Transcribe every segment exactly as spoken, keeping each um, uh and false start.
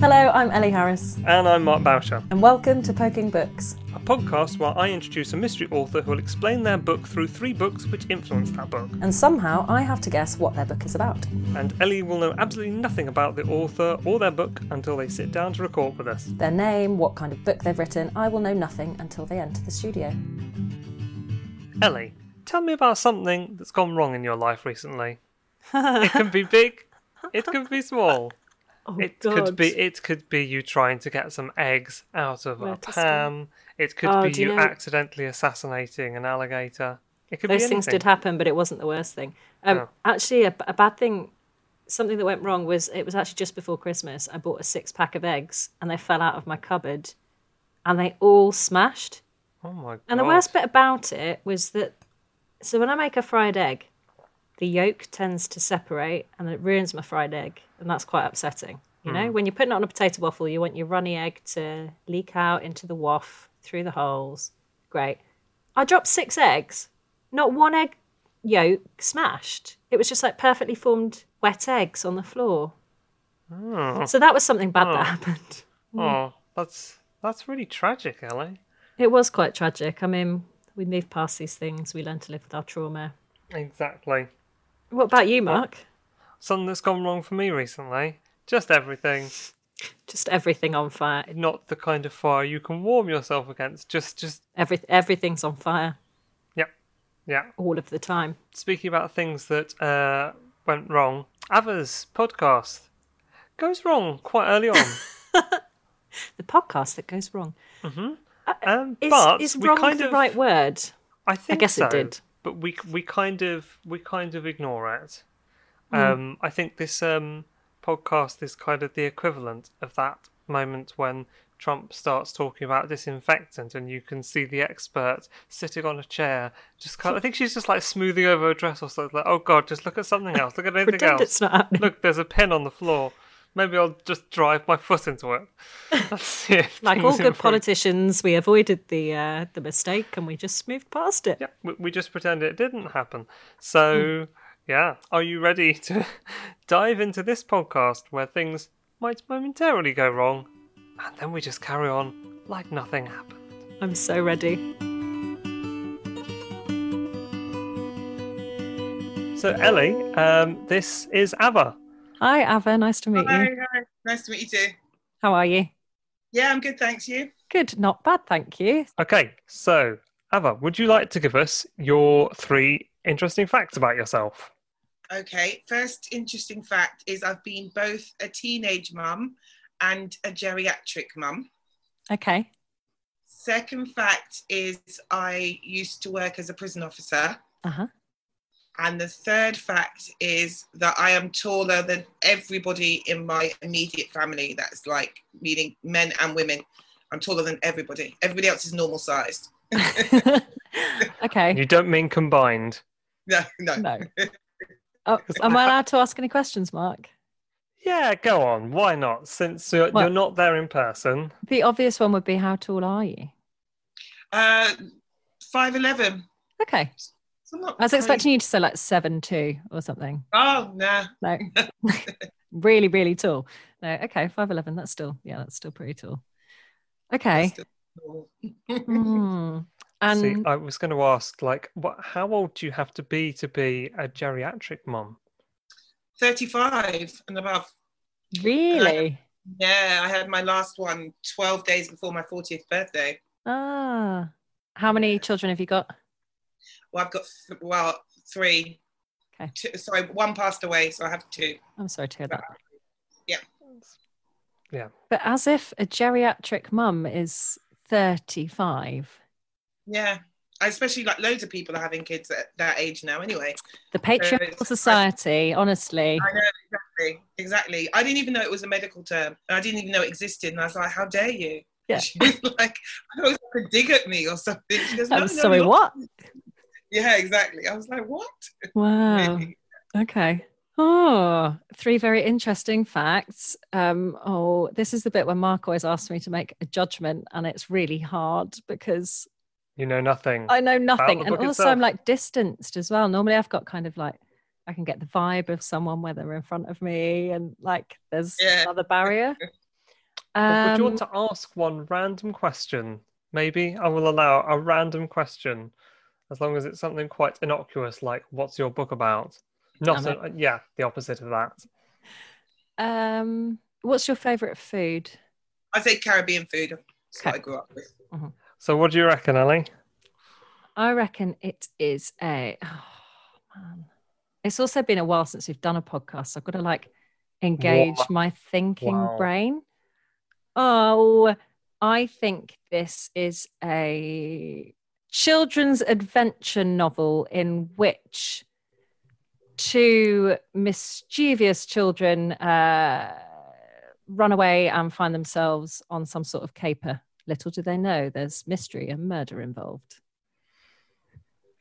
Hello, I'm Ellie Harris. And I'm Mark Bowsher. And welcome to Poking Books, a podcast where I introduce a mystery author who will explain their book through three books which influenced that book. And somehow I have to guess what their book is about. And Ellie will know absolutely nothing about the author or their book until they sit down to record with us. Their name, what kind of book they've written, I will know nothing until they enter the studio. Ellie, tell me about something that's gone wrong in your life recently. It can be big, it can be small. Oh, it God. could be it could be you trying to get some eggs out of Where a pan. It could oh, be you, you know? accidentally assassinating an alligator. It could Those be anything. Things did happen, but it wasn't the worst thing. Um, no. Actually, a, a bad thing, something that went wrong was it was actually just before Christmas. I bought a six pack of eggs, and they fell out of my cupboard, and they all smashed. Oh my God! And the worst bit about it was that so when I make a fried egg, the yolk tends to separate and it ruins my fried egg. And that's quite upsetting. You know, mm. when you're putting it on a potato waffle, you want your runny egg to leak out into the waff through the holes. Great. I dropped six eggs. Not one egg yolk smashed. It was just like perfectly formed wet eggs on the floor. Oh. So that was something bad oh. that happened. Mm. Oh, that's that's really tragic, Ellie. It was quite tragic. I mean, we moved past these things. We learn to live with our trauma. Exactly. What about you, Mark? Something that's gone wrong for me recently. Just everything. Just everything on fire. Not the kind of fire you can warm yourself against. Just, just... Every, everything's on fire. Yep. Yeah. All of the time. Speaking about things that uh, went wrong, Ava's podcast goes wrong quite early on. The podcast that goes wrong. Mm-hmm. Uh, um, is, but is wrong we kind the of, right word? I think I guess so. It did. But we we kind of we kind of ignore it. Mm. Um, I think this um, podcast is kind of the equivalent of that moment when Trump starts talking about disinfectant, and you can see the expert sitting on a chair, just kind of, I think she's just like smoothing over a dress or something. Like, oh God, just look at something else. Look at anything Pretend else. It's not happening. Look, there's a pen on the floor. Maybe I'll just drive my foot into it. That's it. Like all good politicians, we avoided the uh, the mistake and we just moved past it. Yeah, we, we just pretend it didn't happen. So, mm. yeah, are you ready to dive into this podcast where things might momentarily go wrong and then we just carry on like nothing happened? I'm so ready. So, Ellie, um, this is Ava. Hi, Ava. Nice to meet hi, you. Hi. Nice to meet you too. How are you? Yeah, I'm good, thanks. You? Good. Not bad, thank you. Okay, so, Ava, would you like to give us your three interesting facts about yourself? Okay, first interesting fact is I've been both a teenage mum and a geriatric mum. Okay. Second fact is I used to work as a prison officer. Uh-huh. And the third fact is that I am taller than everybody in my immediate family. That's like, meaning men and women. I'm taller than everybody. Everybody else is normal sized. Okay. You don't mean combined? No, no. No. Oh, am I allowed to ask any questions, Mark? Yeah, go on. Why not? Since you're, well, you're not there in person. The obvious one would be, how tall are you? Uh, five eleven. Okay. I was expecting you to say like seven two or something. Oh, nah. No. No. Really, really tall. No, okay, five eleven, that's still, yeah, that's still pretty tall. Okay. Still tall. Mm. And see, I was going to ask, like, what? how old do you have to be to be a geriatric mum? thirty-five and above. Really? Uh, yeah, I had my last one twelve days before my fortieth birthday. Ah. How many children have you got? Well, I've got, th- well, three. Okay. Two, sorry, one passed away, so I have two. I'm sorry to hear but, that. Yeah. Yeah. But as if a geriatric mum is thirty-five. Yeah. I especially, like, loads of people are having kids at that age now anyway. The patriarchal so society, I, honestly. I know, exactly. Exactly. I didn't even know it was a medical term. And I didn't even know it existed. And I was like, how dare you? Yeah. She was like, I always have to dig at me or something. She goes, I'm no, sorry, no, what? Yeah, exactly. I was like, what? Wow. Okay. Oh, three very interesting facts. Um, oh, this is the bit where Mark always asks me to make a judgment, and it's really hard because... You know nothing. I know nothing. And also itself. I'm like distanced as well. Normally I've got kind of like, I can get the vibe of someone where they're in front of me and like there's yeah. another barrier. Um, would you want to ask one random question? Maybe I will allow a random question, as long as it's something quite innocuous, like "What's your book about?" Not a, yeah, the opposite of that. Um, what's your favourite food? I say Caribbean food. That's okay. What I grew up with. Mm-hmm. So, what do you reckon, Ellie? I reckon it is a. Oh man, it's also been a while since we've done a podcast, so I've got to like engage what? my thinking wow. brain. Oh, I think this is a children's adventure novel in which two mischievous children uh, run away and find themselves on some sort of caper. Little do they know there's mystery and murder involved.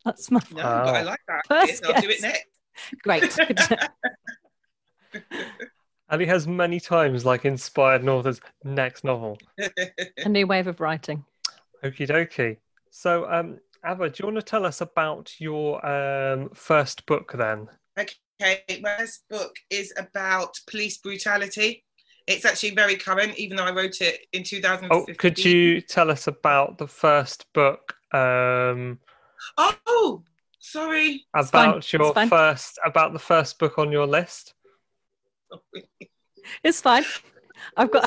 That's my no, uh, but I like that. First I'll guess. do it next. Great. Ellie has many times like inspired an author's next novel. A new wave of writing. Okie dokie. So, um, Ava, do you want to tell us about your um, first book then? Okay, my first book is about police brutality. It's actually very current, even though I wrote it in two thousand fifteen. Oh, could you tell us about the first book? Um, oh, sorry. About your first, about the first book on your list. It's fine. I've got.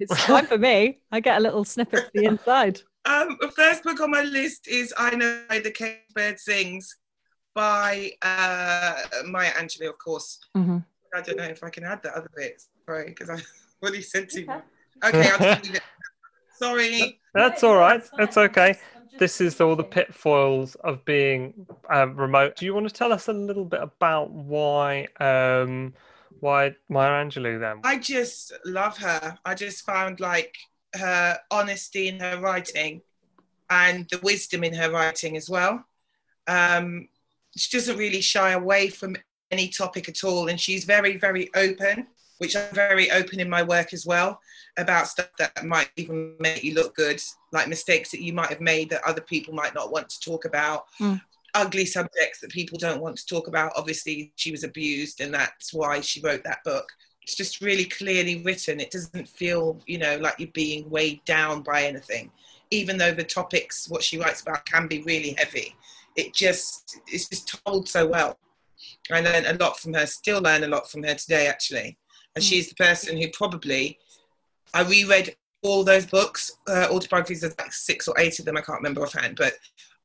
It's fine for me. I get a little snippet of the inside. Um, the first book on my list is I Know The King Bird Sings by uh, Maya Angelou, of course. Mm-hmm. I don't know if I can add that other bit. Sorry, because I already said to you. Okay, okay I'll just leave it. Sorry. That's all right. That's okay. This is all the pitfalls of being uh, remote. Do you want to tell us a little bit about why... Um, Why Maya Angelou then? I just love her. I just found like her honesty in her writing and the wisdom in her writing as well. Um, she doesn't really shy away from any topic at all. And she's very, very open, which I'm very open in my work as well, about stuff that might even make you look good, like mistakes that you might have made that other people might not want to talk about. Mm. Ugly subjects that people don't want to talk about. Obviously, she was abused, and that's why she wrote that book. It's just really clearly written. It doesn't feel, you know, like you're being weighed down by anything, even though the topics, what she writes about, can be really heavy. It just, it's just told so well. I learned a lot from her, still learn a lot from her today, actually. And mm. she's the person who probably, I reread all those books, uh, autobiographies, there's like six or eight of them, I can't remember offhand, but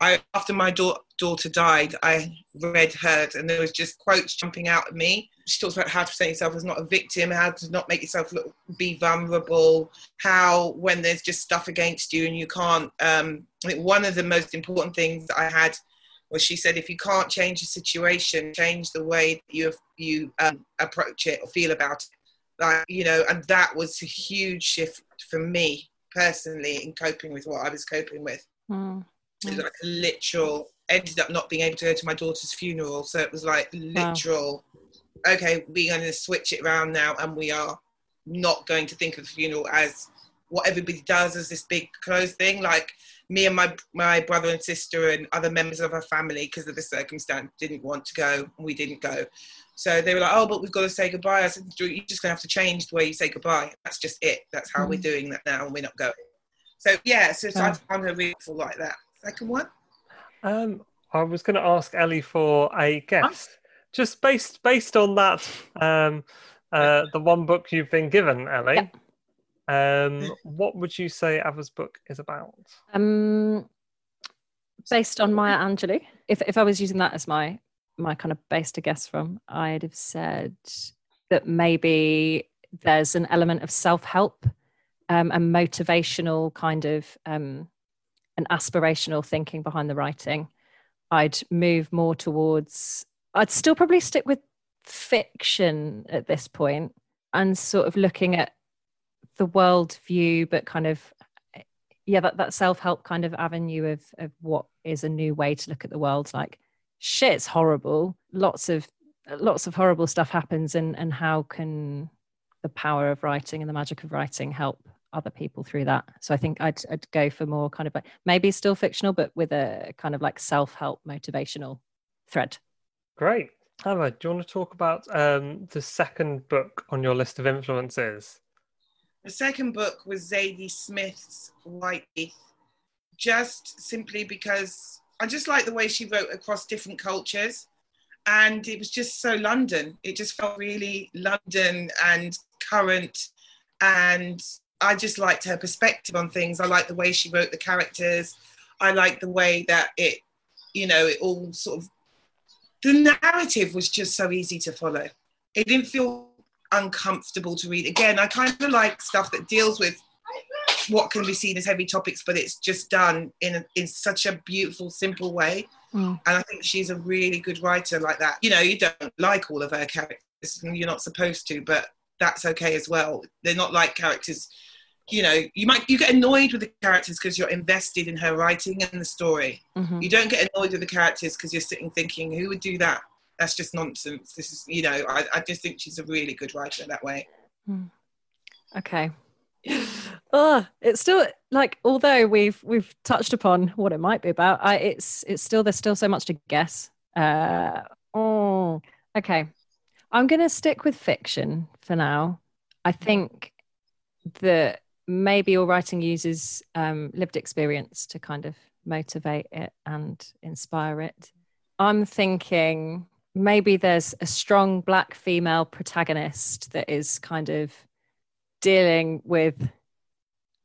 I, after my da- daughter died, I read hers, and there was just quotes jumping out at me. She talks about how to present yourself as not a victim, how to not make yourself look, be vulnerable, how when there's just stuff against you and you can't... Um, I think one of the most important things that I had was she said, if you can't change the situation, change the way that you, you um, approach it or feel about it. Like, you know, and that was a huge shift for me personally in coping with what I was coping with. Mm. It was like a literal, ended up not being able to go to my daughter's funeral. So it was like literal, wow. Okay, we're going to switch it around now, and we are not going to think of the funeral as what everybody does as this big closed thing. Like me and my my brother and sister and other members of our family, because of the circumstance, didn't want to go, and we didn't go. So they were like, oh, but we've got to say goodbye. I said, you're just going to have to change the way you say goodbye. That's just it. That's how mm. we're doing that now, and we're not going. So yeah, so, so yeah. I found her really full like that. Second one. Um, I was going to ask Ellie for a guess, oh. just based based on that, um, uh, the one book you've been given, Ellie. Yeah. Um, what would you say Ava's book is about? Um, based on Maya Angelou. If if I was using that as my my kind of base to guess from, I'd have said that maybe there's an element of self-help, um, and motivational kind of. Um, and aspirational thinking behind the writing. I'd move more towards, I'd still probably stick with fiction at this point, and sort of looking at the world view, but kind of, yeah, that, that self-help kind of avenue of, of what is a new way to look at the world. Like, shit, it's horrible. Lots of, lots of horrible stuff happens, and, and how can the power of writing and the magic of writing help other people through that? So I think I'd, I'd go for more kind of like maybe still fictional, but with a kind of like self-help motivational thread. Great. Ava, do you want to talk about um the second book on your list of influences? The second book was Zadie Smith's White Teeth, just simply because I just like the way she wrote across different cultures. And it was just so London. It just felt really London and current. And I just liked her perspective on things. I liked the way she wrote the characters. I liked the way that it, you know, it all sort of, the narrative was just so easy to follow. It didn't feel uncomfortable to read. Again, I kind of like stuff that deals with what can be seen as heavy topics, but it's just done in a, in such a beautiful, simple way. Mm. And I think she's a really good writer like that. You know, you don't like all of her characters, and you're not supposed to, but that's okay as well. They're not like characters, you know, you might, you get annoyed with the characters because you're invested in her writing and the story. Mm-hmm. You don't get annoyed with the characters because you're sitting thinking, who would do that? That's just nonsense. This is, you know, I, I just think she's a really good writer that way. Mm. Okay. Oh, it's still like, although we've we've touched upon what it might be about, I, it's it's still there's still so much to guess. Uh, oh, okay, I'm going to stick with fiction for now. I think that maybe your writing uses um, lived experience to kind of motivate it and inspire it. I'm thinking maybe there's a strong black female protagonist that is kind of dealing with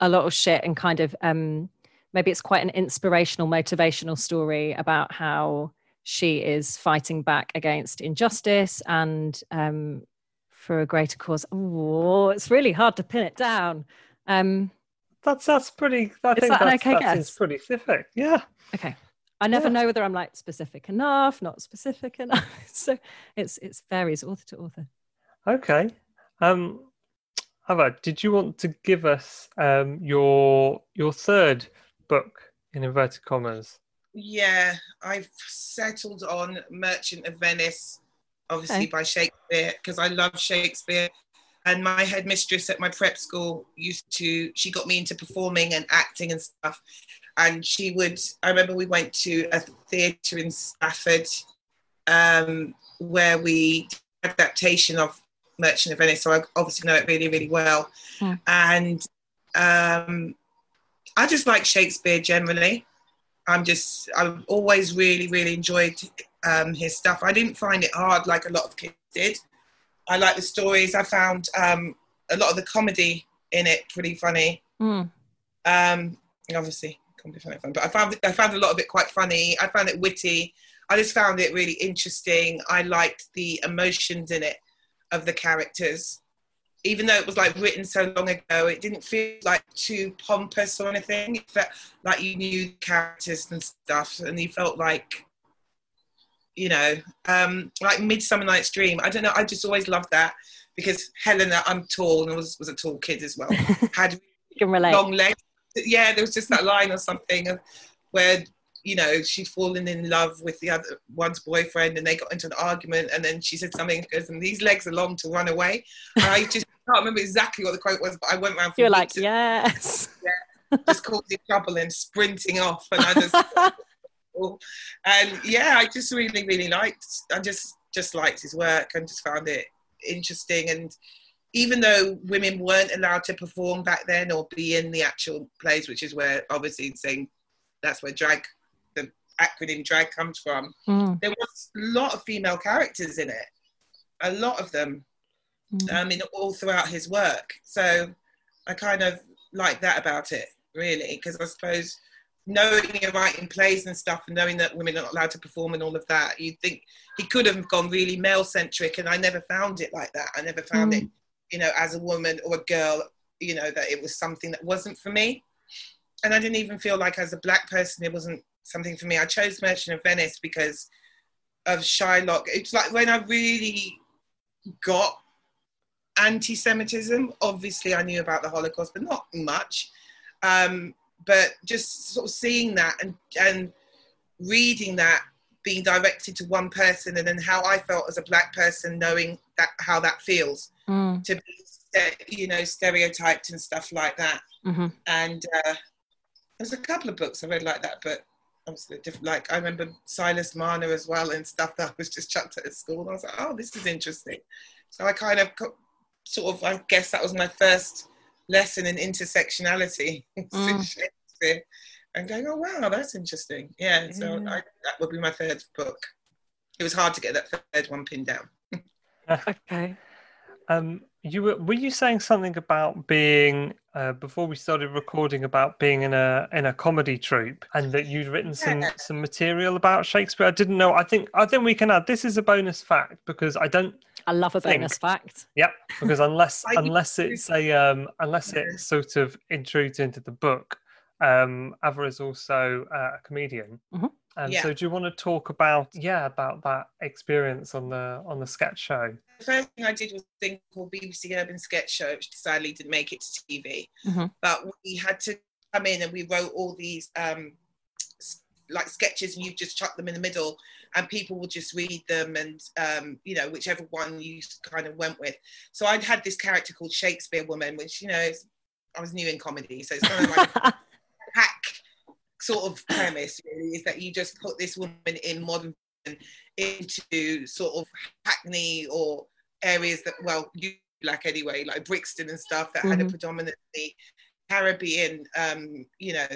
a lot of shit and kind of um maybe it's quite an inspirational, motivational story about how she is fighting back against injustice and um for a greater cause. Oh, it's really hard to pin it down. Um that's that's pretty I think that that's, okay that guess? Seems pretty specific. Yeah. Okay. I never yeah. know whether I'm like specific enough, not specific enough. So it's it's varies author to author. Okay. Um Ava, did you want to give us um, your your third book in inverted commas? Yeah, I've settled on Merchant of Venice, obviously okay. by Shakespeare, because I love Shakespeare. And my headmistress at my prep school used to, she got me into performing and acting and stuff. And she would, I remember we went to a theatre in Stafford um, where we did an adaptation of Merchant of Venice, so I obviously know it really, really well. Yeah. And um, I just like Shakespeare generally. I'm just, I've always really, really enjoyed um, his stuff. I didn't find it hard like a lot of kids did. I like the stories. I found um, a lot of the comedy in it pretty funny. Mm. Um, obviously, comedy funny, funny, but I found I found a lot of it quite funny. I found it witty. I just found it really interesting. I liked the emotions in it of the characters, even though it was like written so long ago, it didn't feel like too pompous or anything. It felt like you knew characters and stuff, and you felt like, you know, um, like Midsummer Night's Dream. I don't know. I just always loved that because Helena, I'm tall, and was was a tall kid as well. Had you can relate. Long legs. Yeah, there was just that line or something where, you know, she'd fallen in love with the other one's boyfriend and they got into an argument, and then she said something, goes, and these legs are long to run away. I just can't remember exactly what the quote was, but I went around for You're like, yes. Yeah, just causing trouble and sprinting off. And I just, and yeah, I just really, really liked, I just, just liked his work and just found it interesting. And even though women weren't allowed to perform back then or be in the actual plays, which is where obviously saying that's where drag acronym drag comes from. Mm. There was a lot of female characters in it, a lot of them, mm. um, in all throughout his work. So I kind of like that about it, really, because I suppose knowing you're writing plays and stuff and knowing that women are not allowed to perform and all of that, you'd think he could have gone really male-centric, and I never found it like that. I never found mm. it, you know, as a woman or a girl, you know, that it was something that wasn't for me. And I didn't even feel like as a black person it wasn't something for me. I chose Merchant of Venice because of Shylock. It's like when I really got anti-Semitism, obviously I knew about the Holocaust, but not much. Um, but just sort of seeing that and, and reading that being directed to one person, and then how I felt as a black person knowing that how that feels mm. to be, you know, stereotyped and stuff like that. Mm-hmm. And uh, there's a couple of books I read like that, but obviously different. Like I remember Silas Marner as well and stuff that was just chucked at school. And I was like, oh, this is interesting. So I kind of sort of, I guess that was my first lesson in intersectionality mm. and going, oh wow, that's interesting. Yeah, so mm. I, that would be my third book. It was hard to get that third one pinned down. Okay. Um, you were were you saying something about being uh, before we started recording about being in a in a comedy troupe, and that you'd written some yeah. some material about Shakespeare? I didn't know. I think I think we can add this is a bonus fact because I don't. I love a think, bonus fact. Yep, because unless unless it's a um, unless it sort of intrudes into the book, um, Ava is also uh, a comedian. Mm-hmm. Um, yeah. So do you want to talk about, yeah, about that experience on the on the sketch show? The first thing I did was a thing called B B C Urban Sketch Show, which sadly didn't make it to T V. Mm-hmm. But we had to come in and we wrote all these um, like sketches, and you just chuck them in the middle and people will just read them, and, um, you know, whichever one you kind of went with. So I'd had this character called Shakespeare Woman, which, you know, is, I was new in comedy. So it's kind of like a hack sort of premise, really, is that you just put this woman in modern into sort of Hackney or areas that, well, you like anyway, like Brixton and stuff that mm-hmm. had a predominantly Caribbean, um, you know,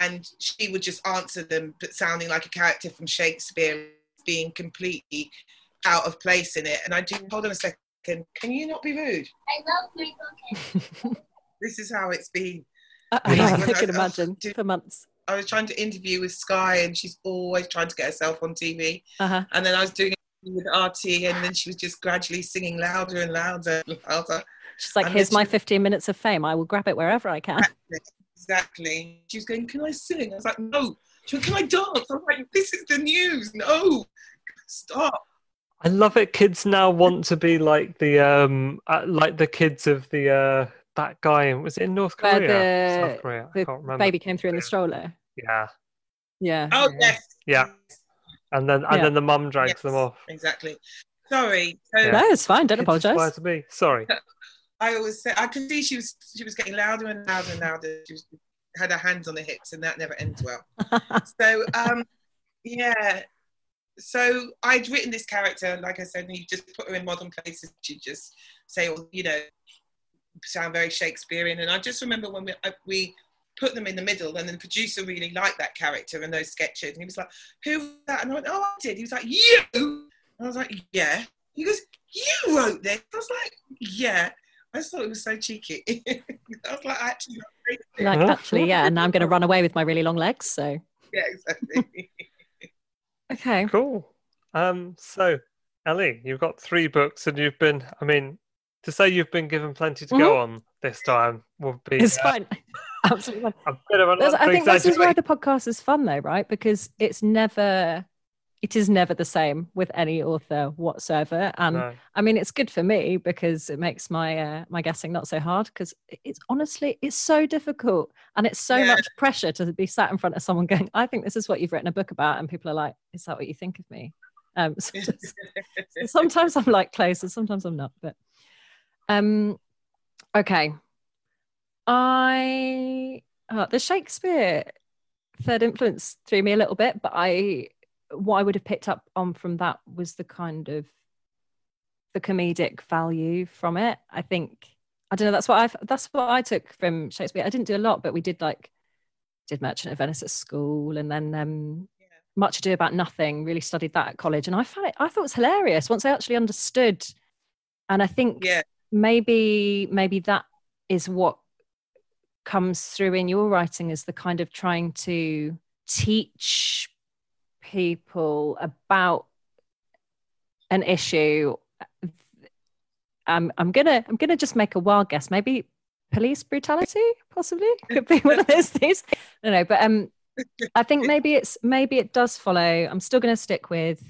and she would just answer them, but sounding like a character from Shakespeare, being completely out of place in it. And I do, hold on a second, can you not be rude? I love my booking. This is how it's been. Uh, I, I can I was, imagine, oh, for months. I was trying to interview with Sky, and she's always trying to get herself on T V. Uh-huh. And then I was doing it with R T, and then she was just gradually singing louder and louder and louder. She's like, and here's my she... fifteen minutes of fame. I will grab it wherever I can. Exactly. exactly. She was going, can I sing? I was like, no. She went, can I dance? I'm like, this is the news. No, stop. I love it. Kids now want to be like the, um, like the kids of the, uh, that guy, was it in North Korea? The, South Korea, I can't remember. Baby came through in the stroller. Yeah. Yeah. Oh, yes. Yeah. And then and yeah. then the mum drags yes, them off. Exactly. Sorry. So yeah. No, it's fine. Don't apologise. To me. Sorry. I always say, I could see she was she was getting louder and louder and louder. She was, had her hands on the hips, and that never ends well. so, um, yeah. So I'd written this character, like I said, and you just put her in modern places. You just say, well, you know, sound very Shakespearean, and I just remember when we we put them in the middle, and then the producer really liked that character and those sketches, and he was like, who was that? And I went, oh, I did. He was like, you? And I was like, yeah. He goes, you wrote this? I was like, yeah. I just thought it was so cheeky. I was like, I actually like actually yeah, and now I'm going to run away with my really long legs, so yeah, exactly. Okay, cool. Um so Ellie, you've got three books, and you've been, I mean, to say you've been given plenty to mm-hmm. go on this time would be... It's uh, fine. Absolutely. A bit of a I think this is why the podcast is fun, though, right? Because it's never... It is never the same with any author whatsoever. And no. I mean, it's good for me because it makes my uh, my guessing not so hard, because it's honestly, it's so difficult, and it's so yeah. much pressure to be sat in front of someone going, I think this is what you've written a book about. And people are like, is that what you think of me? Um, so just, sometimes I'm like close and sometimes I'm not, but... Um, okay. I, oh, the Shakespeare third influence threw me a little bit, but I, what I would have picked up on from that was the kind of the comedic value from it. I think, I don't know, that's what I've, that's what I took from Shakespeare. I didn't do a lot, but we did like, did Merchant of Venice at school, and then, um, yeah. Much Ado About Nothing, really studied that at college. And I found it, I thought it was hilarious once I actually understood. And I think, yeah. Maybe, maybe that is what comes through in your writing, is the kind of trying to teach people about an issue. I'm, I'm gonna, I'm gonna just make a wild guess. Maybe police brutality, possibly, could be one of those things. I don't know, but um, I think maybe it's, maybe it does follow. I'm still gonna stick with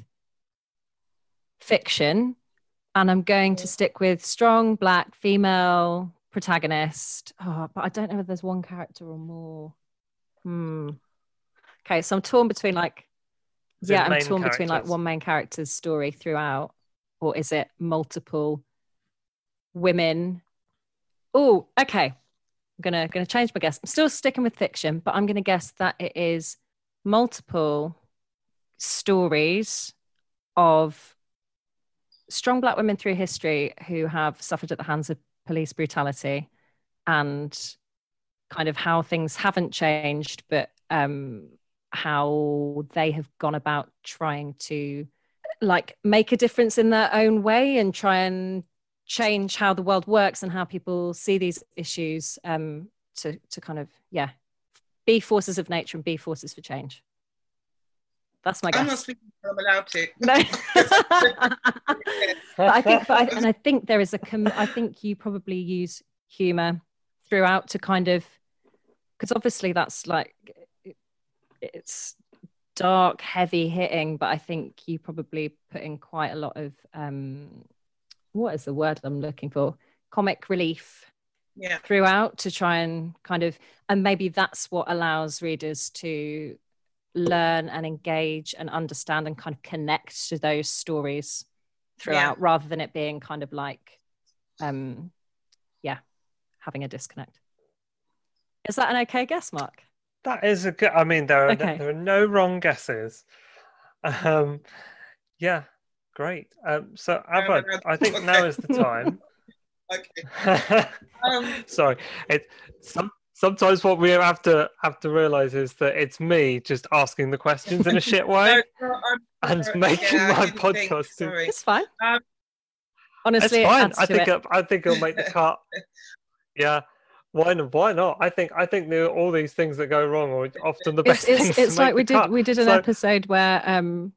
fiction. And I'm going to stick with strong black female protagonist. Oh, but I don't know if there's one character or more. Hmm. Okay, so I'm torn between like, is yeah, I'm torn characters? between like one main character's story throughout, or is it multiple women? Oh, okay. I'm gonna gonna change my guess. I'm still sticking with fiction, but I'm gonna guess that it is multiple stories of strong black women through history who have suffered at the hands of police brutality, and kind of how things haven't changed, but um, how they have gone about trying to like make a difference in their own way and try and change how the world works and how people see these issues, um, to, to kind of, yeah, be forces of nature and be forces for change. That's my guess. I'm not speaking to them about it. No. But I think, but I, and I think there is a, com- I think you probably use humour throughout to kind of, because obviously that's like, it, it's dark, heavy hitting, but I think you probably put in quite a lot of, um, what is the word I'm looking for? Comic relief. Yeah. Throughout to try and kind of, and maybe that's what allows readers to learn and engage and understand and kind of connect to those stories throughout, yeah, rather than it being kind of like, um, yeah, having a disconnect. Is that an okay guess, Mark? That is a good, I mean, there are, okay. there are no wrong guesses. Um, yeah, great. Um, so Ava, I think okay. now is the time. Okay. Um, sorry. It, some, sometimes what we have to have to realise is that it's me just asking the questions in a shit way no, no, and sorry. making yeah, my podcast. Think, it's fine. Um, Honestly, it's fine. It I think it. I think it'll make the cut. Yeah. Why not? Why not? I think I think there are all these things that go wrong are often the best. It's, it's, things it's to like make we did cut. we did an so, episode where. Um,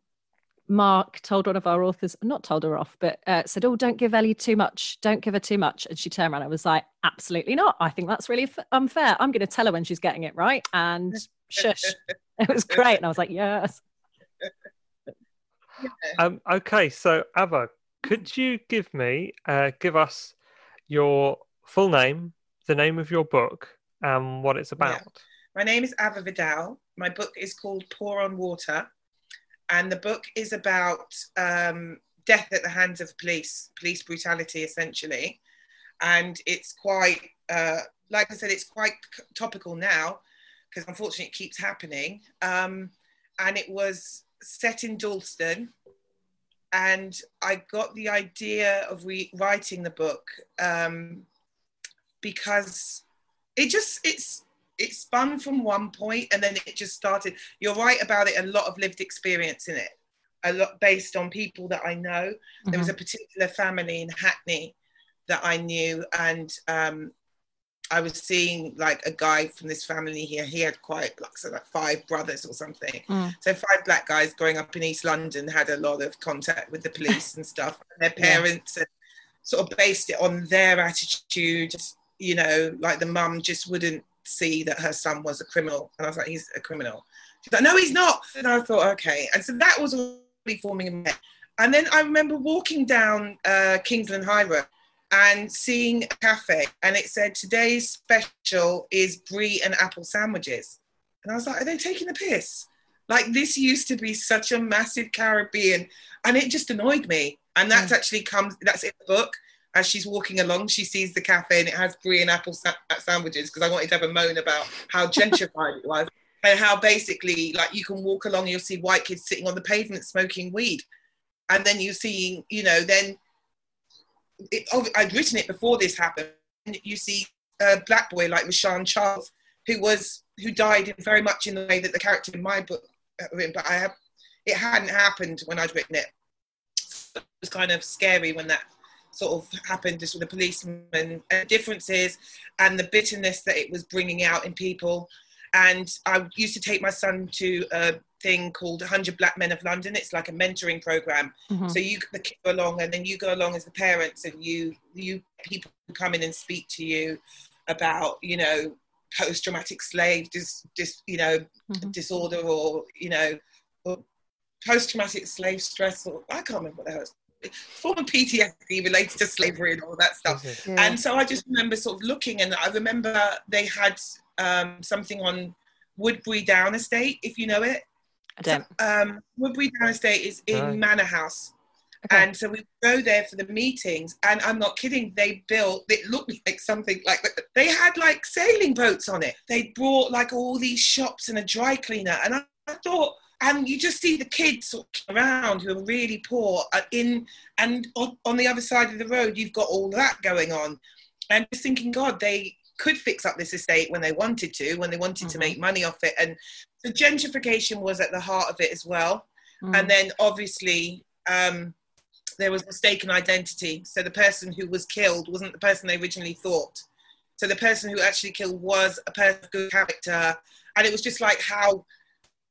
Mark told one of our authors, not told her off, but uh, said, oh, don't give Ellie too much. Don't give her too much. And she turned around and was like, absolutely not. I think that's really f- unfair. I'm going to tell her when she's getting it right. And shush. It was great. And I was like, yes. Um, okay. So Ava, could you give me, uh, give us your full name, the name of your book, and what it's about? Yeah. My name is Ava Vidal. My book is called Pour On Water. And the book is about um, death at the hands of police, police brutality, essentially. And it's quite, uh, like I said, it's quite c- topical now, because unfortunately it keeps happening. Um, and it was set in Dalston. And I got the idea of rewriting the book um, because it just, it's, it spun from one point and then it just started. You're right about it, a lot of lived experience in it, a lot based on people that I know. Mm-hmm. There was a particular family in Hackney that I knew, and um, I was seeing like a guy from this family here. He had quite like, so like five brothers or something. Mm. So five black guys growing up in East London had a lot of contact with the police and stuff, and their parents, yeah, and sort of based it on their attitude, you know, like the mum just wouldn't see that her son was a criminal, and I was like, he's a criminal. She's like, no, he's not. And I thought, okay. And so that was already forming in my head. And then I remember walking down uh, Kingsland High Road and seeing a cafe, and it said, today's special is brie and apple sandwiches. And I was like, are they taking the piss? Like, this used to be such a massive Caribbean, and it just annoyed me. And that's mm. actually comes, that's in the book. As she's walking along, she sees the cafe and it has brie and apple sa- sandwiches, because I wanted to have a moan about how gentrified it was and how basically, like, you can walk along and you'll see white kids sitting on the pavement smoking weed. And then you're seeing, you know, then it, I'd written it before this happened. And you see a black boy like Rashawn Charles, who was, who died very much in the way that the character in my book had written, but I have, it hadn't happened when I'd written it. So it was kind of scary when that sort of happened, just with the policeman and differences and the bitterness that it was bringing out in people. And I used to take my son to a thing called one hundred black men of London. It's like a mentoring program. Mm-hmm. So you the kid go along, and then you go along as the parents, and you you people come in and speak to you about, you know, post-traumatic slave dis, dis you know mm-hmm. disorder, or you know, or post-traumatic slave stress, or I can't remember what that was. Form of P T S D related to slavery and all that stuff. Mm-hmm. And so I just remember sort of looking, and I remember they had um, something on Woodberry Down Estate, if you know it. I don't. So, um, Woodberry Down Estate is in oh. Manor House. Okay. And so we go there for the meetings, and I'm not kidding, they built, it looked like something like, they had like sailing boats on it. They brought like all these shops and a dry cleaner, and I, I thought, and you just see the kids around who are really poor are in, and on, on the other side of the road, you've got all that going on. And just thinking, God, they could fix up this estate when they wanted to, when they wanted mm-hmm. to make money off it. And the gentrification was at the heart of it as well. Mm. And then obviously um, there was mistaken identity. So the person who was killed wasn't the person they originally thought. So the person who actually killed was a person of good character. And it was just like how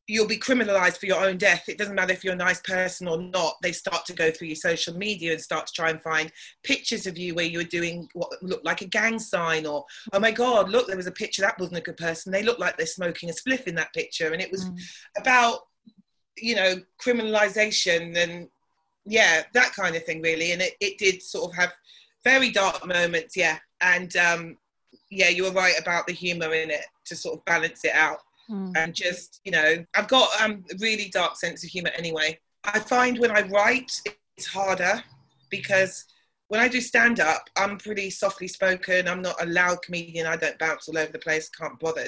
you'll be criminalised for your own death. It doesn't matter if you're a nice person or not. They start to go through your social media and start to try and find pictures of you where you were doing what looked like a gang sign, or, oh my God, look, there was a picture. That wasn't a good person. They looked like they're smoking a spliff in that picture. And it was mm. about, you know, criminalisation and, yeah, that kind of thing, really. And it, it did sort of have very dark moments, yeah. And, um, yeah, you were right about the humour in it to sort of balance it out. Mm. And just, you know, I've got um, a really dark sense of humour anyway. I find when I write, it's harder because when I do stand-up, I'm pretty softly spoken. I'm not a loud comedian. I don't bounce all over the place, can't bother.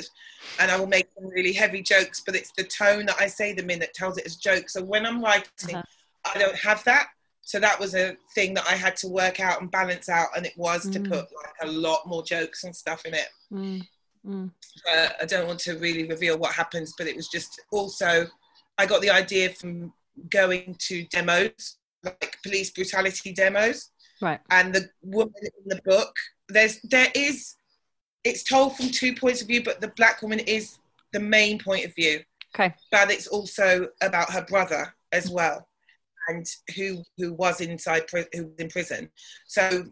And I will make some really heavy jokes, but it's the tone that I say them in that tells it as jokes. So when I'm writing, uh-huh. I don't have that. So that was a thing that I had to work out and balance out, and it was mm. to put like a lot more jokes and stuff in it. Mm. Mm. Uh, I don't want to really reveal what happens, but it was just also, I got the idea from going to demos, like police brutality demos. Right. And the woman in the book, there's, there is, it's told from two points of view, but the black woman is the main point of view. Okay. But it's also about her brother as well, and who who was inside, who was in prison. So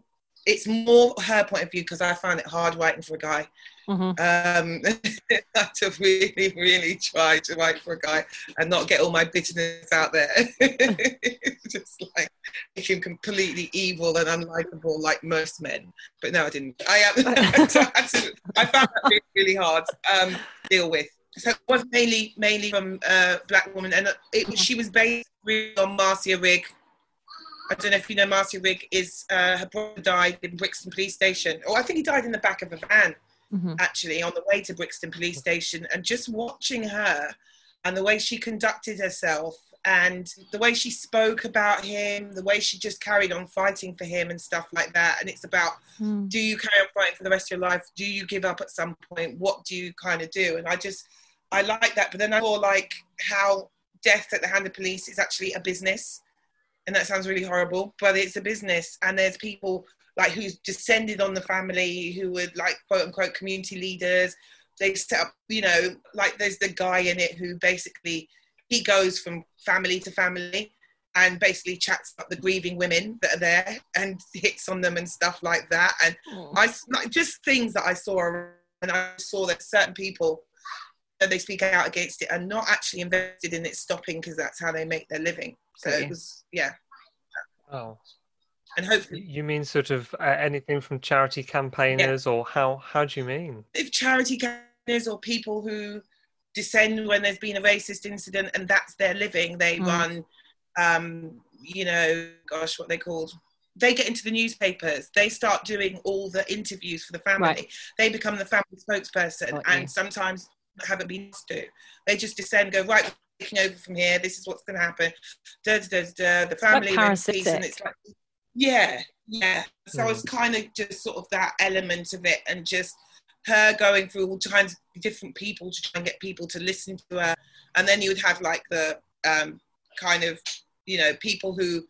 it's more her point of view, because I found it hard writing for a guy. Mm-hmm. Um, I had to really, really try to write for a guy and not get all my bitterness out there. Just like make him completely evil and unlikable, like most men. But no, I didn't. I am. I found that really, really hard um, to deal with. So it was mainly mainly from a uh, black woman, and it, she was based really on Marcia Rigg. I don't know if you know Marcia Rigg. Is uh, her brother died in Brixton police station, or I think he died in the back of a van, mm-hmm. actually, on the way to Brixton police station. And just watching her and the way she conducted herself and the way she spoke about him, the way she just carried on fighting for him and stuff like that. And it's about, mm. do you carry on fighting for the rest of your life? Do you give up at some point? What do you kind of do? And I just, I like that. But then I saw like how death at the hand of police is actually a business. And that sounds really horrible, but it's a business. And there's people like who's descended on the family who were like quote unquote community leaders. They set up, you know, like there's the guy in it who basically he goes from family to family and basically chats up the grieving women that are there and hits on them and stuff like that. And oh. I like, just things that I saw, and I saw that certain people, that they speak out against it, are not actually invested in it stopping, because that's how they make their living. So it was, yeah. Oh. And hopefully, you mean sort of uh, anything from charity campaigners, yeah. or how? How do you mean? If charity campaigners or people who descend when there's been a racist incident and that's their living, they mm. run. Um, you know, gosh, what they called? They get into the newspapers. They start doing all the interviews for the family. Right. They become the family spokesperson, Got and you. sometimes haven't been asked to. They just descend, go right. Taking over from here, this is what's going to happen. Da, da, da, da, the family went peace, and it's like, yeah, yeah. So mm. it's kind of just sort of that element of it, and just her going through all kinds of different people to try and get people to listen to her. And then you would have like the um, kind of, you know, people who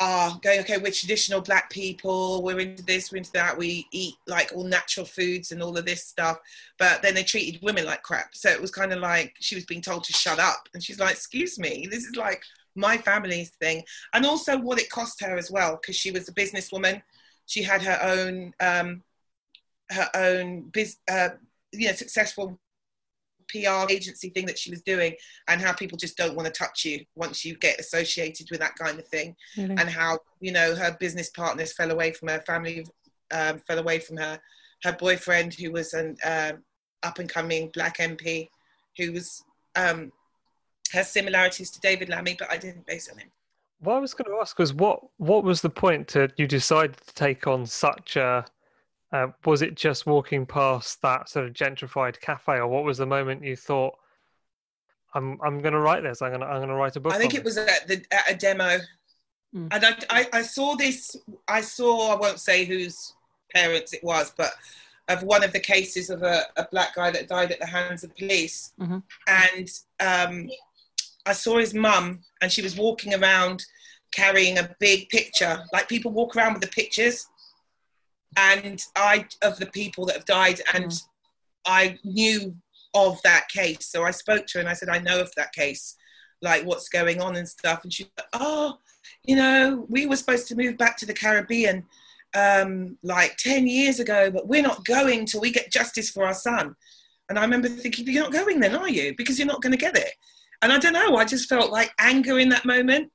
are going, okay, we're traditional black people, we're into this, we're into that, we eat like all natural foods and all of this stuff, but then they treated women like crap. So it was kind of like she was being told to shut up, and she's like, excuse me, this is like my family's thing. And also what it cost her as well, because she was a businesswoman, she had her own um her own biz, uh, you know, successful P R agency thing that she was doing, and how people just don't want to touch you once you get associated with that kind of thing. Really? And how, you know, her business partners fell away from her, family um, fell away from her. Her boyfriend, who was an uh, up-and-coming black M P, who was um, has similarities to David Lammy, but I didn't base on him. What I was going to ask was, what what was the point that you decided to take on such a Uh, was it just walking past that sort of gentrified cafe, or what was the moment you thought, I'm I'm going to write this, I'm going to I'm going to write a book? I think it was at, the, at a demo, mm. and I, I I saw this. I saw I won't say whose parents it was, but of one of the cases of a, a black guy that died at the hands of police. Mm-hmm. And um, I saw his mum, and she was walking around carrying a big picture. Like, people walk around with the pictures and I of the people that have died, and mm. I knew of that case. So I spoke to her and I said, I know of that case, like what's going on and stuff. And she said, oh, you know, we were supposed to move back to the Caribbean um, like ten years ago, but we're not going till we get justice for our son. And I remember thinking, you're not going then, are you? Because you're not going to get it. And I don't know, I just felt like anger in that moment.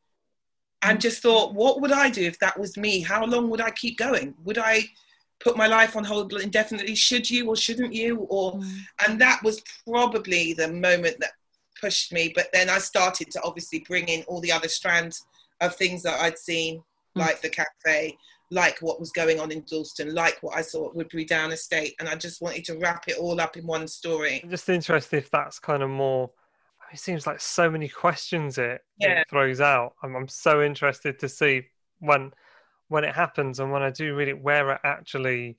And just thought, what would I do if that was me? How long would I keep going? Would I put my life on hold indefinitely? Should you or shouldn't you? Or mm. And that was probably the moment that pushed me. But then I started to obviously bring in all the other strands of things that I'd seen, mm. like the cafe, like what was going on in Dalston, like what I saw at Woodberry Down Estate. And I just wanted to wrap it all up in one story. I'm just interested if that's kind of more... It seems like so many questions it, yeah. it throws out. I'm, I'm so interested to see when when it happens, and when I do read it, where it actually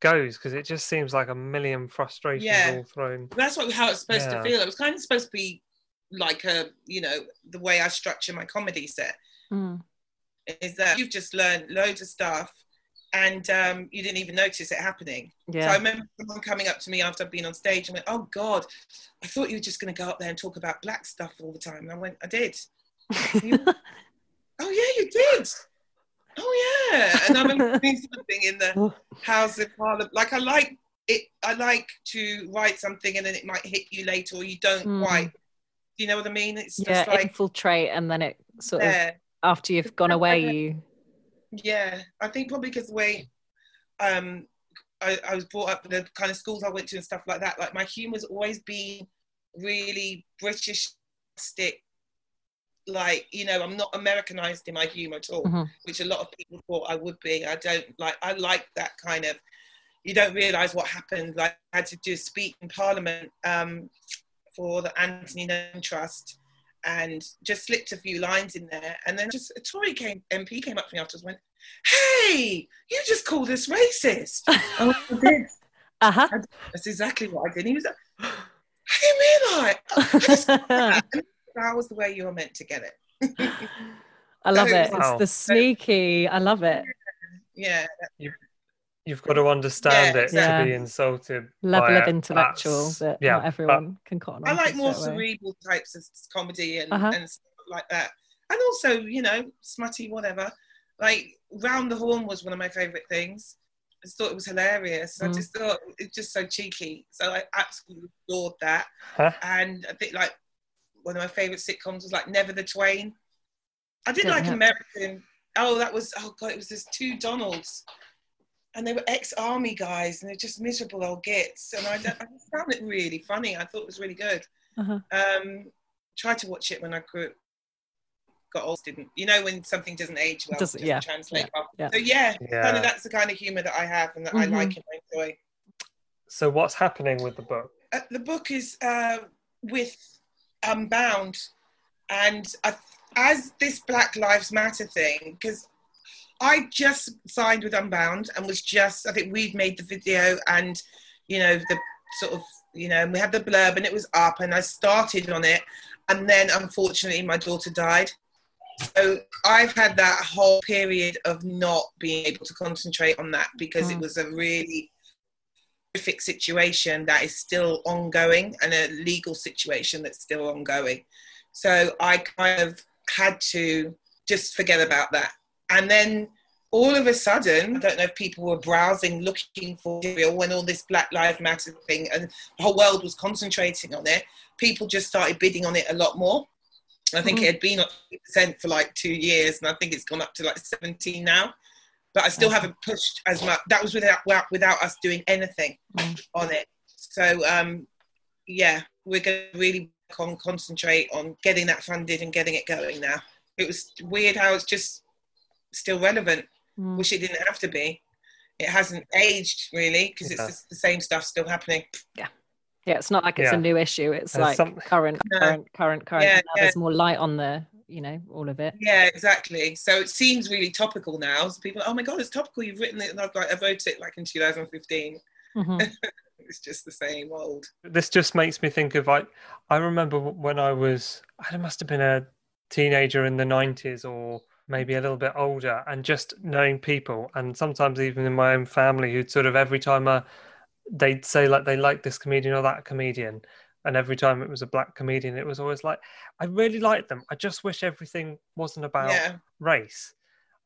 goes, because it just seems like a million frustrations yeah. all thrown. That's what how it's supposed yeah. to feel. It was kind of supposed to be like a, you know, the way I structure my comedy set mm. is that you've just learned loads of stuff and um, you didn't even notice it happening. Yeah. So I remember someone coming up to me after I'd been on stage and went, oh God, I thought you were just going to go up there and talk about black stuff all the time. And I went, I did. You, oh yeah, you did. Oh yeah. And I remember doing something in the House of Parliament. Like I like it, I like to write something and then it might hit you later or you don't mm. quite, do you know what I mean? It's yeah, just like, infiltrate and then it sort yeah. of, after you've gone away, you... Yeah, I think probably because the way um, I, I was brought up, the kind of schools I went to and stuff like that, like my humour's always been really British-istic, like, you know, I'm not Americanised in my humour at all, mm-hmm. which a lot of people thought I would be. I don't, like, I like that kind of, you don't realise what happened. Like, I had to do a speech in Parliament um, for the Anthony Nunn Trust, and just slipped a few lines in there. And then just a Tory came, M P came up to me afterwards and went, hey, you just called us racist. Oh, I did. Uh-huh. I, that's exactly what I did. He was like, I didn't realise. That. that was the way you were meant to get it. I love so, it. It's wow. the sneaky. I love it. Yeah. You, you've got to understand yeah, it yeah. to be insulted. Level of intellectual that's, that yeah, not everyone but, can cotton on. I like more cerebral way. types of comedy and, uh-huh. and stuff like that. And also, you know, smutty, whatever. Like, Round the Horne was one of my favourite things. I just thought it was hilarious. Mm. I just thought it's just so cheeky. So I absolutely adored that. Huh? And I think, like, one of my favourite sitcoms was, like, Never the Twain. I did Don't like have... American. Oh, that was, oh, God, it was just two Donalds. And they were ex-army guys, and they're just miserable old gits. And I, don't, I found it really funny. I thought it was really good. Uh-huh. Um, tried to watch it when I grew up, got old, didn't. You know when something doesn't age well, doesn't, it doesn't yeah, translate yeah, yeah. So yeah, yeah. Kind of that's the kind of humour that I have and that mm-hmm. I like and I enjoy. So what's happening with the book? Uh, the book is uh, with Unbound. And I, as this Black Lives Matter thing, because... I just signed with Unbound and was just, I think we'd made the video and, you know, the sort of, you know, and we had the blurb and it was up and I started on it. And then unfortunately my daughter died. So I've had that whole period of not being able to concentrate on that because mm. it was a really horrific situation that is still ongoing and a legal situation that's still ongoing. So I kind of had to just forget about that. And then all of a sudden, I don't know if people were browsing, looking for material when all this Black Lives Matter thing and the whole world was concentrating on it, people just started bidding on it a lot more. I think mm-hmm. it had been on eight percent for like two years and I think it's gone up to like seventeen now. But I still mm-hmm. haven't pushed as much. That was without without us doing anything mm-hmm. on it. So, um, yeah, we're going to really work on, concentrate on getting that funded and getting it going now. It was weird how it's just... still relevant. Mm. Wish it didn't have to be. It hasn't aged really because yeah. it's just the same stuff still happening. Yeah, yeah. It's not like it's yeah. a new issue. It's There's like some... current, no. current, current, current. Yeah, yeah. There's more light on the, you know, all of it. Yeah, exactly. So it seems really topical now. So people, oh my god, it's topical. You've written it, and I've like I wrote it like in two thousand fifteen. Mm-hmm. It's just the same old. This just makes me think of, like, I remember when I was, I must have been a teenager in the nineties or maybe a little bit older, and just knowing people, and sometimes even in my own family, who'd sort of every time uh, they'd say like they like this comedian or that comedian, and every time it was a black comedian, it was always like, I really like them. I just wish everything wasn't about yeah. race.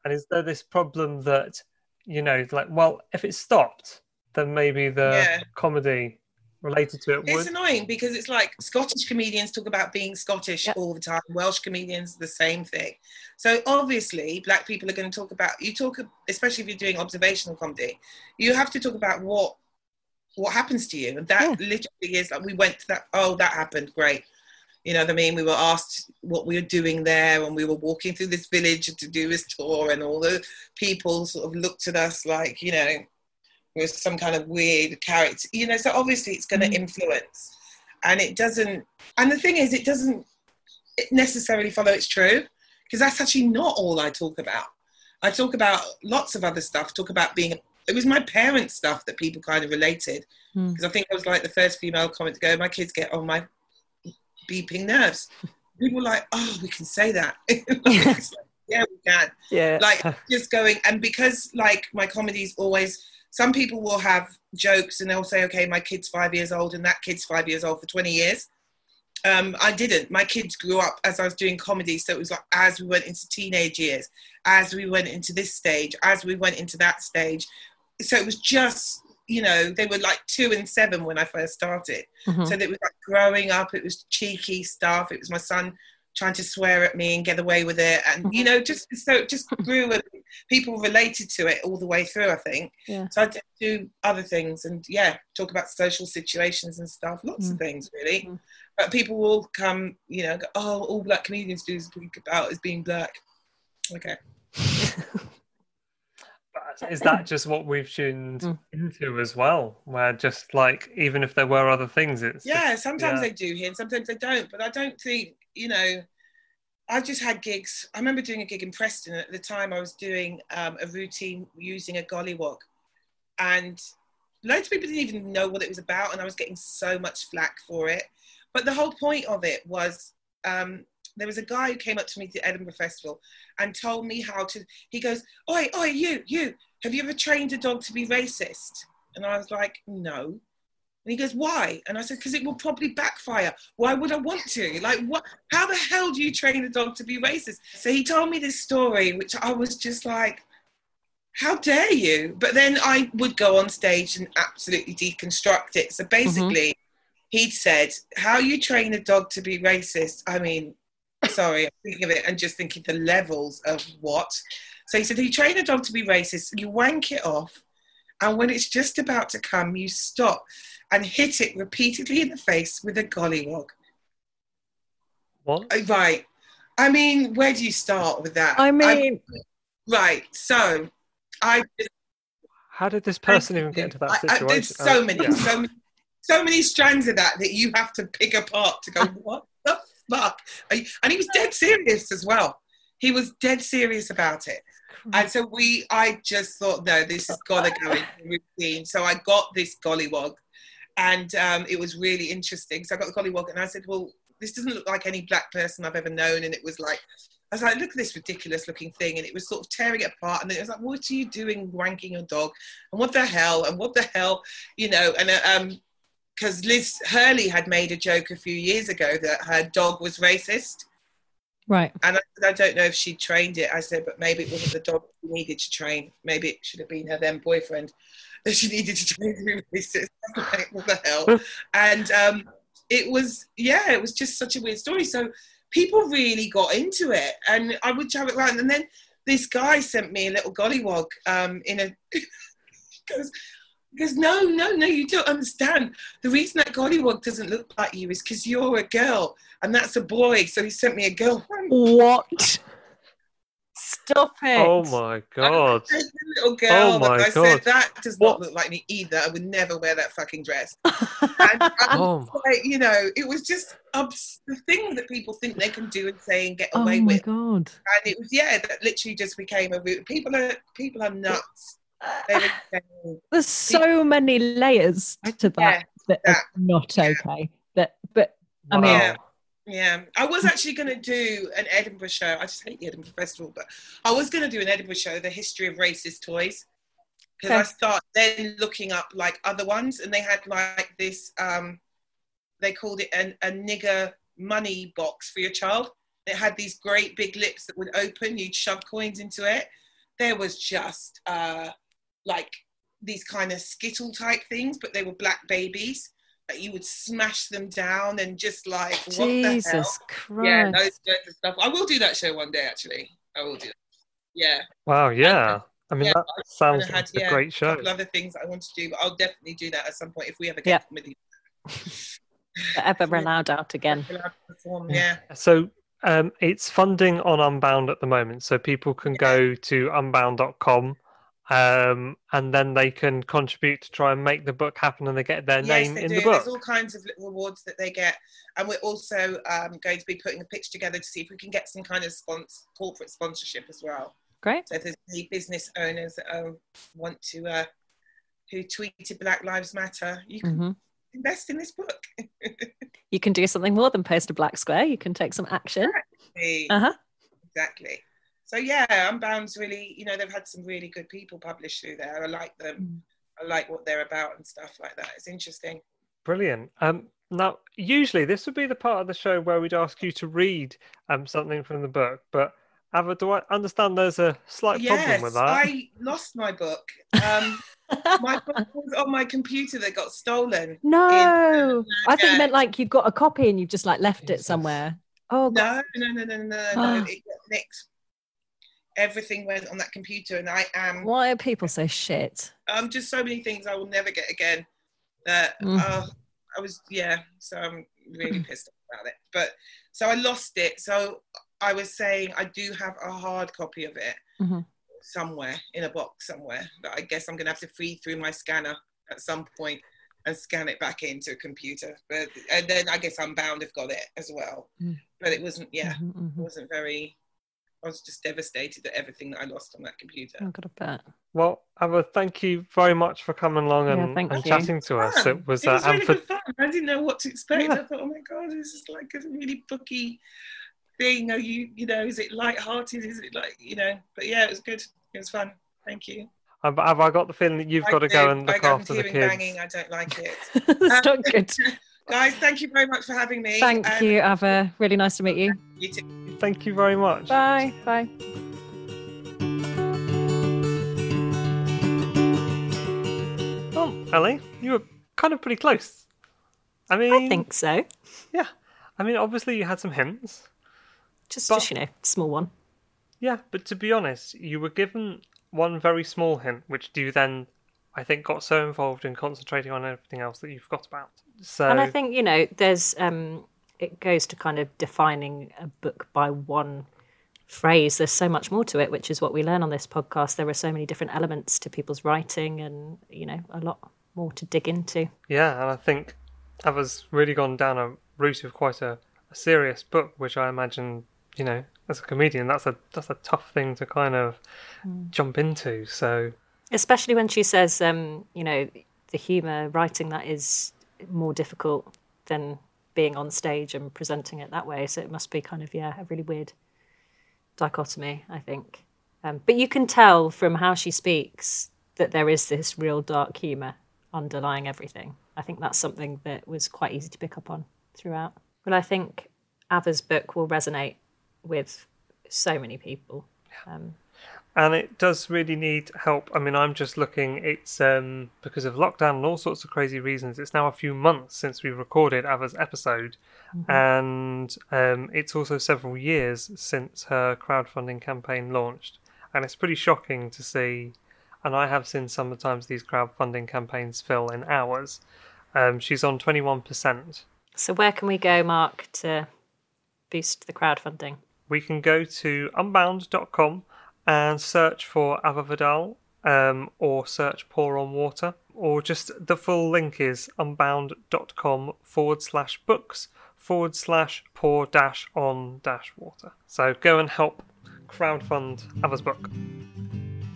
And is there this problem that, you know, like, well, if it stopped, then maybe the yeah. comedy related to it it's would. It's annoying because it's like Scottish comedians talk about being Scottish yeah. all the time. Welsh comedians, the same thing. So obviously, black people are going to talk about, you talk, especially if you're doing observational comedy, you have to talk about what what happens to you. And that yeah. literally is like, we went to that, oh, that happened, great. You know what I mean? We were asked what we were doing there, and we were walking through this village to do this tour, and all the people sort of looked at us like, you know, we were some kind of weird character. You know, so obviously it's going to mm. influence. And it doesn't, and the thing is, it doesn't necessarily follow it's true, because that's actually not all I talk about. I talk about lots of other stuff, talk about being a It was my parents' stuff that people kind of related, because mm. I think I was like the first female comic to go, my kids get on my beeping nerves. People were like, oh, we can say that. Like, yeah, we can. Yeah. Like, just going, and because like my comedy's always, some people will have jokes and they'll say, okay, my kid's five years old and that kid's five years old for twenty years. Um, I didn't. My kids grew up as I was doing comedy, so it was like as we went into teenage years, as we went into this stage, as we went into that stage. So it was just, you know, they were like two and seven when I first started. Mm-hmm. So it was like growing up, it was cheeky stuff. It was my son trying to swear at me and get away with it. And, mm-hmm. you know, just so it just grew and people related to it all the way through, I think. Yeah. So I did do other things and, yeah, talk about social situations and stuff, lots mm-hmm. of things, really. Mm-hmm. But people will come, you know, go, oh, all black comedians do is think about is being black. Okay. Is that just what we've tuned mm. into as well, where just like even if there were other things it's yeah just, sometimes yeah. they do here and sometimes they don't, but I don't think, you know, I just had gigs. I remember doing a gig in Preston at the time. I was doing um, a routine using a gollywog, and loads of people didn't even know what it was about, and I was getting so much flack for it. But the whole point of it was um there was a guy who came up to me at the Edinburgh Festival and told me how to, he goes, oi, oi, you, you, have you ever trained a dog to be racist? And I was like, no. And he goes, why? And I said, because it will probably backfire. Why would I want to? Like, what? How the hell do you train a dog to be racist? So he told me this story, which I was just like, how dare you? But then I would go on stage and absolutely deconstruct it. So basically, mm-hmm. he'd said, how you train a dog to be racist, I mean, sorry, I'm thinking of it and just thinking the levels of what. So he said, you train a dog to be racist, you wank it off, and when it's just about to come, you stop and hit it repeatedly in the face with a gollywog. What? Right. I mean, where do you start with that? I mean... I, right, so... I. Just, how did this person I, even get into that situation? I, I, there's so, oh, many, yeah. so many, so many strands of that that you have to pick apart to go, what the fuck? And he was dead serious as well. He was dead serious about it. And so we, I just thought, no, this has got to go into the routine. So I got this gollywog, and um, it was really interesting. So I got the gollywog and I said, well, this doesn't look like any black person I've ever known. And it was like, I was like, look at this ridiculous looking thing. And it was sort of tearing it apart. And then it was like, what are you doing wanking your dog? And what the hell? And what the hell? You know, and um, because Liz Hurley had made a joke a few years ago that her dog was racist. Right. And I, I don't know if she trained it. I said, but maybe it wasn't the dog she needed to train. Maybe it should have been her then boyfriend that she needed to train to be racist. Like, what the hell? And um, it was, yeah, it was just such a weird story. So people really got into it. And I would have it around. And then this guy sent me a little gollywog um, in a... because. Because no, no, no, you don't understand. The reason that gollywog doesn't look like you is because you're a girl and that's a boy. So he sent me a girl. What? Stop it. Oh, my God. I said, little girl, oh, my I God. Said, that does not what? Look like me either. I would never wear that fucking dress. And I was oh like, you know, it was just obs- the thing that people think they can do and say and get away oh with. Oh, my God. And it was, yeah, that literally just became a route. People are, people are nuts. There's so many layers to that yeah, that are not yeah. okay. That, but wow. I mean, yeah. yeah. I was actually going to do an Edinburgh show. I just hate the Edinburgh Festival, but I was going to do an Edinburgh show, the history of racist toys, because okay. I started then looking up like other ones, and they had like this. Um, they called it an, a nigger money box for your child. It had these great big lips that would open. You'd shove coins into it. There was just uh, like these kind of Skittle type things, but they were black babies. Like you would smash them down and just like, what Jesus the hell? Jesus Christ. Yeah, those kinds of stuff. I will do that show one day, actually. I will do that. Yeah. Wow, yeah. And, I mean, yeah, that I sounds like had, a yeah, great show. A couple other things I want to do, but I'll definitely do that at some point if we ever get yeah. with ever we're allowed out again. Yeah. So um, it's funding on Unbound at the moment. So people can yeah. go to unbound dot com um, and then they can contribute to try and make the book happen, and they get their yes, name in do. the book. There's all kinds of little rewards that they get. And we're also um, going to be putting a pitch together to see if we can get some kind of sponsor, corporate sponsorship as well. Great. So if there's any business owners that uh, want to, uh, who tweeted Black Lives Matter, you can... Mm-hmm. invest in this book. You can do something more than post a black square. You can take some action. Exactly. Uh-huh. Exactly. So yeah, Unbound's really, you know, they've had some really good people published through there. I like them. Mm. I like what they're about and stuff like that. It's interesting. Brilliant. Um, now, usually this would be the part of the show where we'd ask you to read um, something from the book, but Ava, do I understand there's a slight yes, problem with that? Yes, I lost my book. Um, my book was on my computer that got stolen. No, in, uh, I yeah. think you meant like you've got a copy and you've just like left Jesus. it somewhere. Oh God. no, no, no, no, no, oh. no! It got nicked. Everything went on that computer, and I am. Um, Why are people so shit? Um, just so many things I will never get again. That mm. uh, I was, yeah. So I'm really pissed off about it. But so I lost it. So. I was saying I do have a hard copy of it mm-hmm. somewhere in a box somewhere that I guess I'm going to have to feed through my scanner at some point and scan it back into a computer. But and then I guess Unbound have got it as well. Mm. But it wasn't, yeah, mm-hmm, mm-hmm. it wasn't very, I was just devastated at everything that I lost on that computer. I've got a bet. Well, Ava, thank you very much for coming along and, yeah, and chatting to us. Fun. It was, it was uh, really for... good fun. I didn't know what to expect. Yeah. I thought, oh my God, this is like a really booky... thing. Are you you know is it light-hearted, is it like you know but yeah, it was good, it was fun, thank you. Have, have I got the feeling that you've I got to do. go and look I after the kids banging. I don't like it. It's um, not good. Guys, thank you very much for having me. Thank um, you, Ava, really nice to meet you. You too. Thank you very much. Bye bye. Well, Ellie, you were kind of pretty close. I mean, I think so, yeah. I mean, obviously you had some hints. Just, but, just, you know, small one. Yeah, but to be honest, you were given one very small hint, which you then, I think, got so involved in concentrating on everything else that you forgot about. So, and I think, you know, there's um, it goes to kind of defining a book by one phrase. There's so much more to it, which is what we learn on this podcast. There are so many different elements to people's writing, and you know, a lot more to dig into. Yeah, and I think Ava's really gone down a route of quite a, a serious book, which I imagine. You know, as a comedian, that's a that's a tough thing to kind of mm. jump into. So, especially when she says, um, you know, the humour writing that is more difficult than being on stage and presenting it that way. So it must be kind of yeah, a really weird dichotomy, I think. Um, but you can tell from how she speaks that there is this real dark humour underlying everything. I think that's something that was quite easy to pick up on throughout. Well, I think Ava's book will resonate with so many people, um, and it does really need help. I mean, I'm just looking, it's um because of lockdown and all sorts of crazy reasons, it's now a few months since we recorded Ava's episode, mm-hmm. and um it's also several years since her crowdfunding campaign launched, and it's pretty shocking to see. And I have seen sometimes these crowdfunding campaigns fill in hours. Um she's on twenty-one percent. So where can we go, Mark, to boost the crowdfunding? We can go to unbound dot com and search for Ava Vidal, um, or search Pour On Water, or just the full link is unbound dot com forward slash books forward slash pour dash on dash water. So go and help crowdfund Ava's book.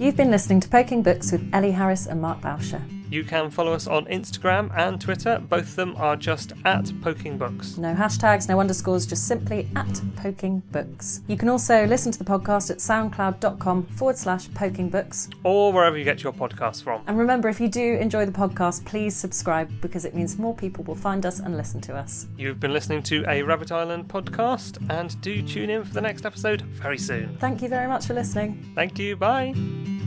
You've been listening to Poking Books with Ellie Harris and Mark Bowsher. You can follow us on Instagram and Twitter. Both of them are just at Poking Books. No hashtags, no underscores, just simply at Poking Books. You can also listen to the podcast at soundcloud.com forward slash Poking Books. Or wherever you get your podcasts from. And remember, if you do enjoy the podcast, please subscribe because it means more people will find us and listen to us. You've been listening to a Rabbit Island podcast, and do tune in for the next episode very soon. Thank you very much for listening. Thank you. Bye.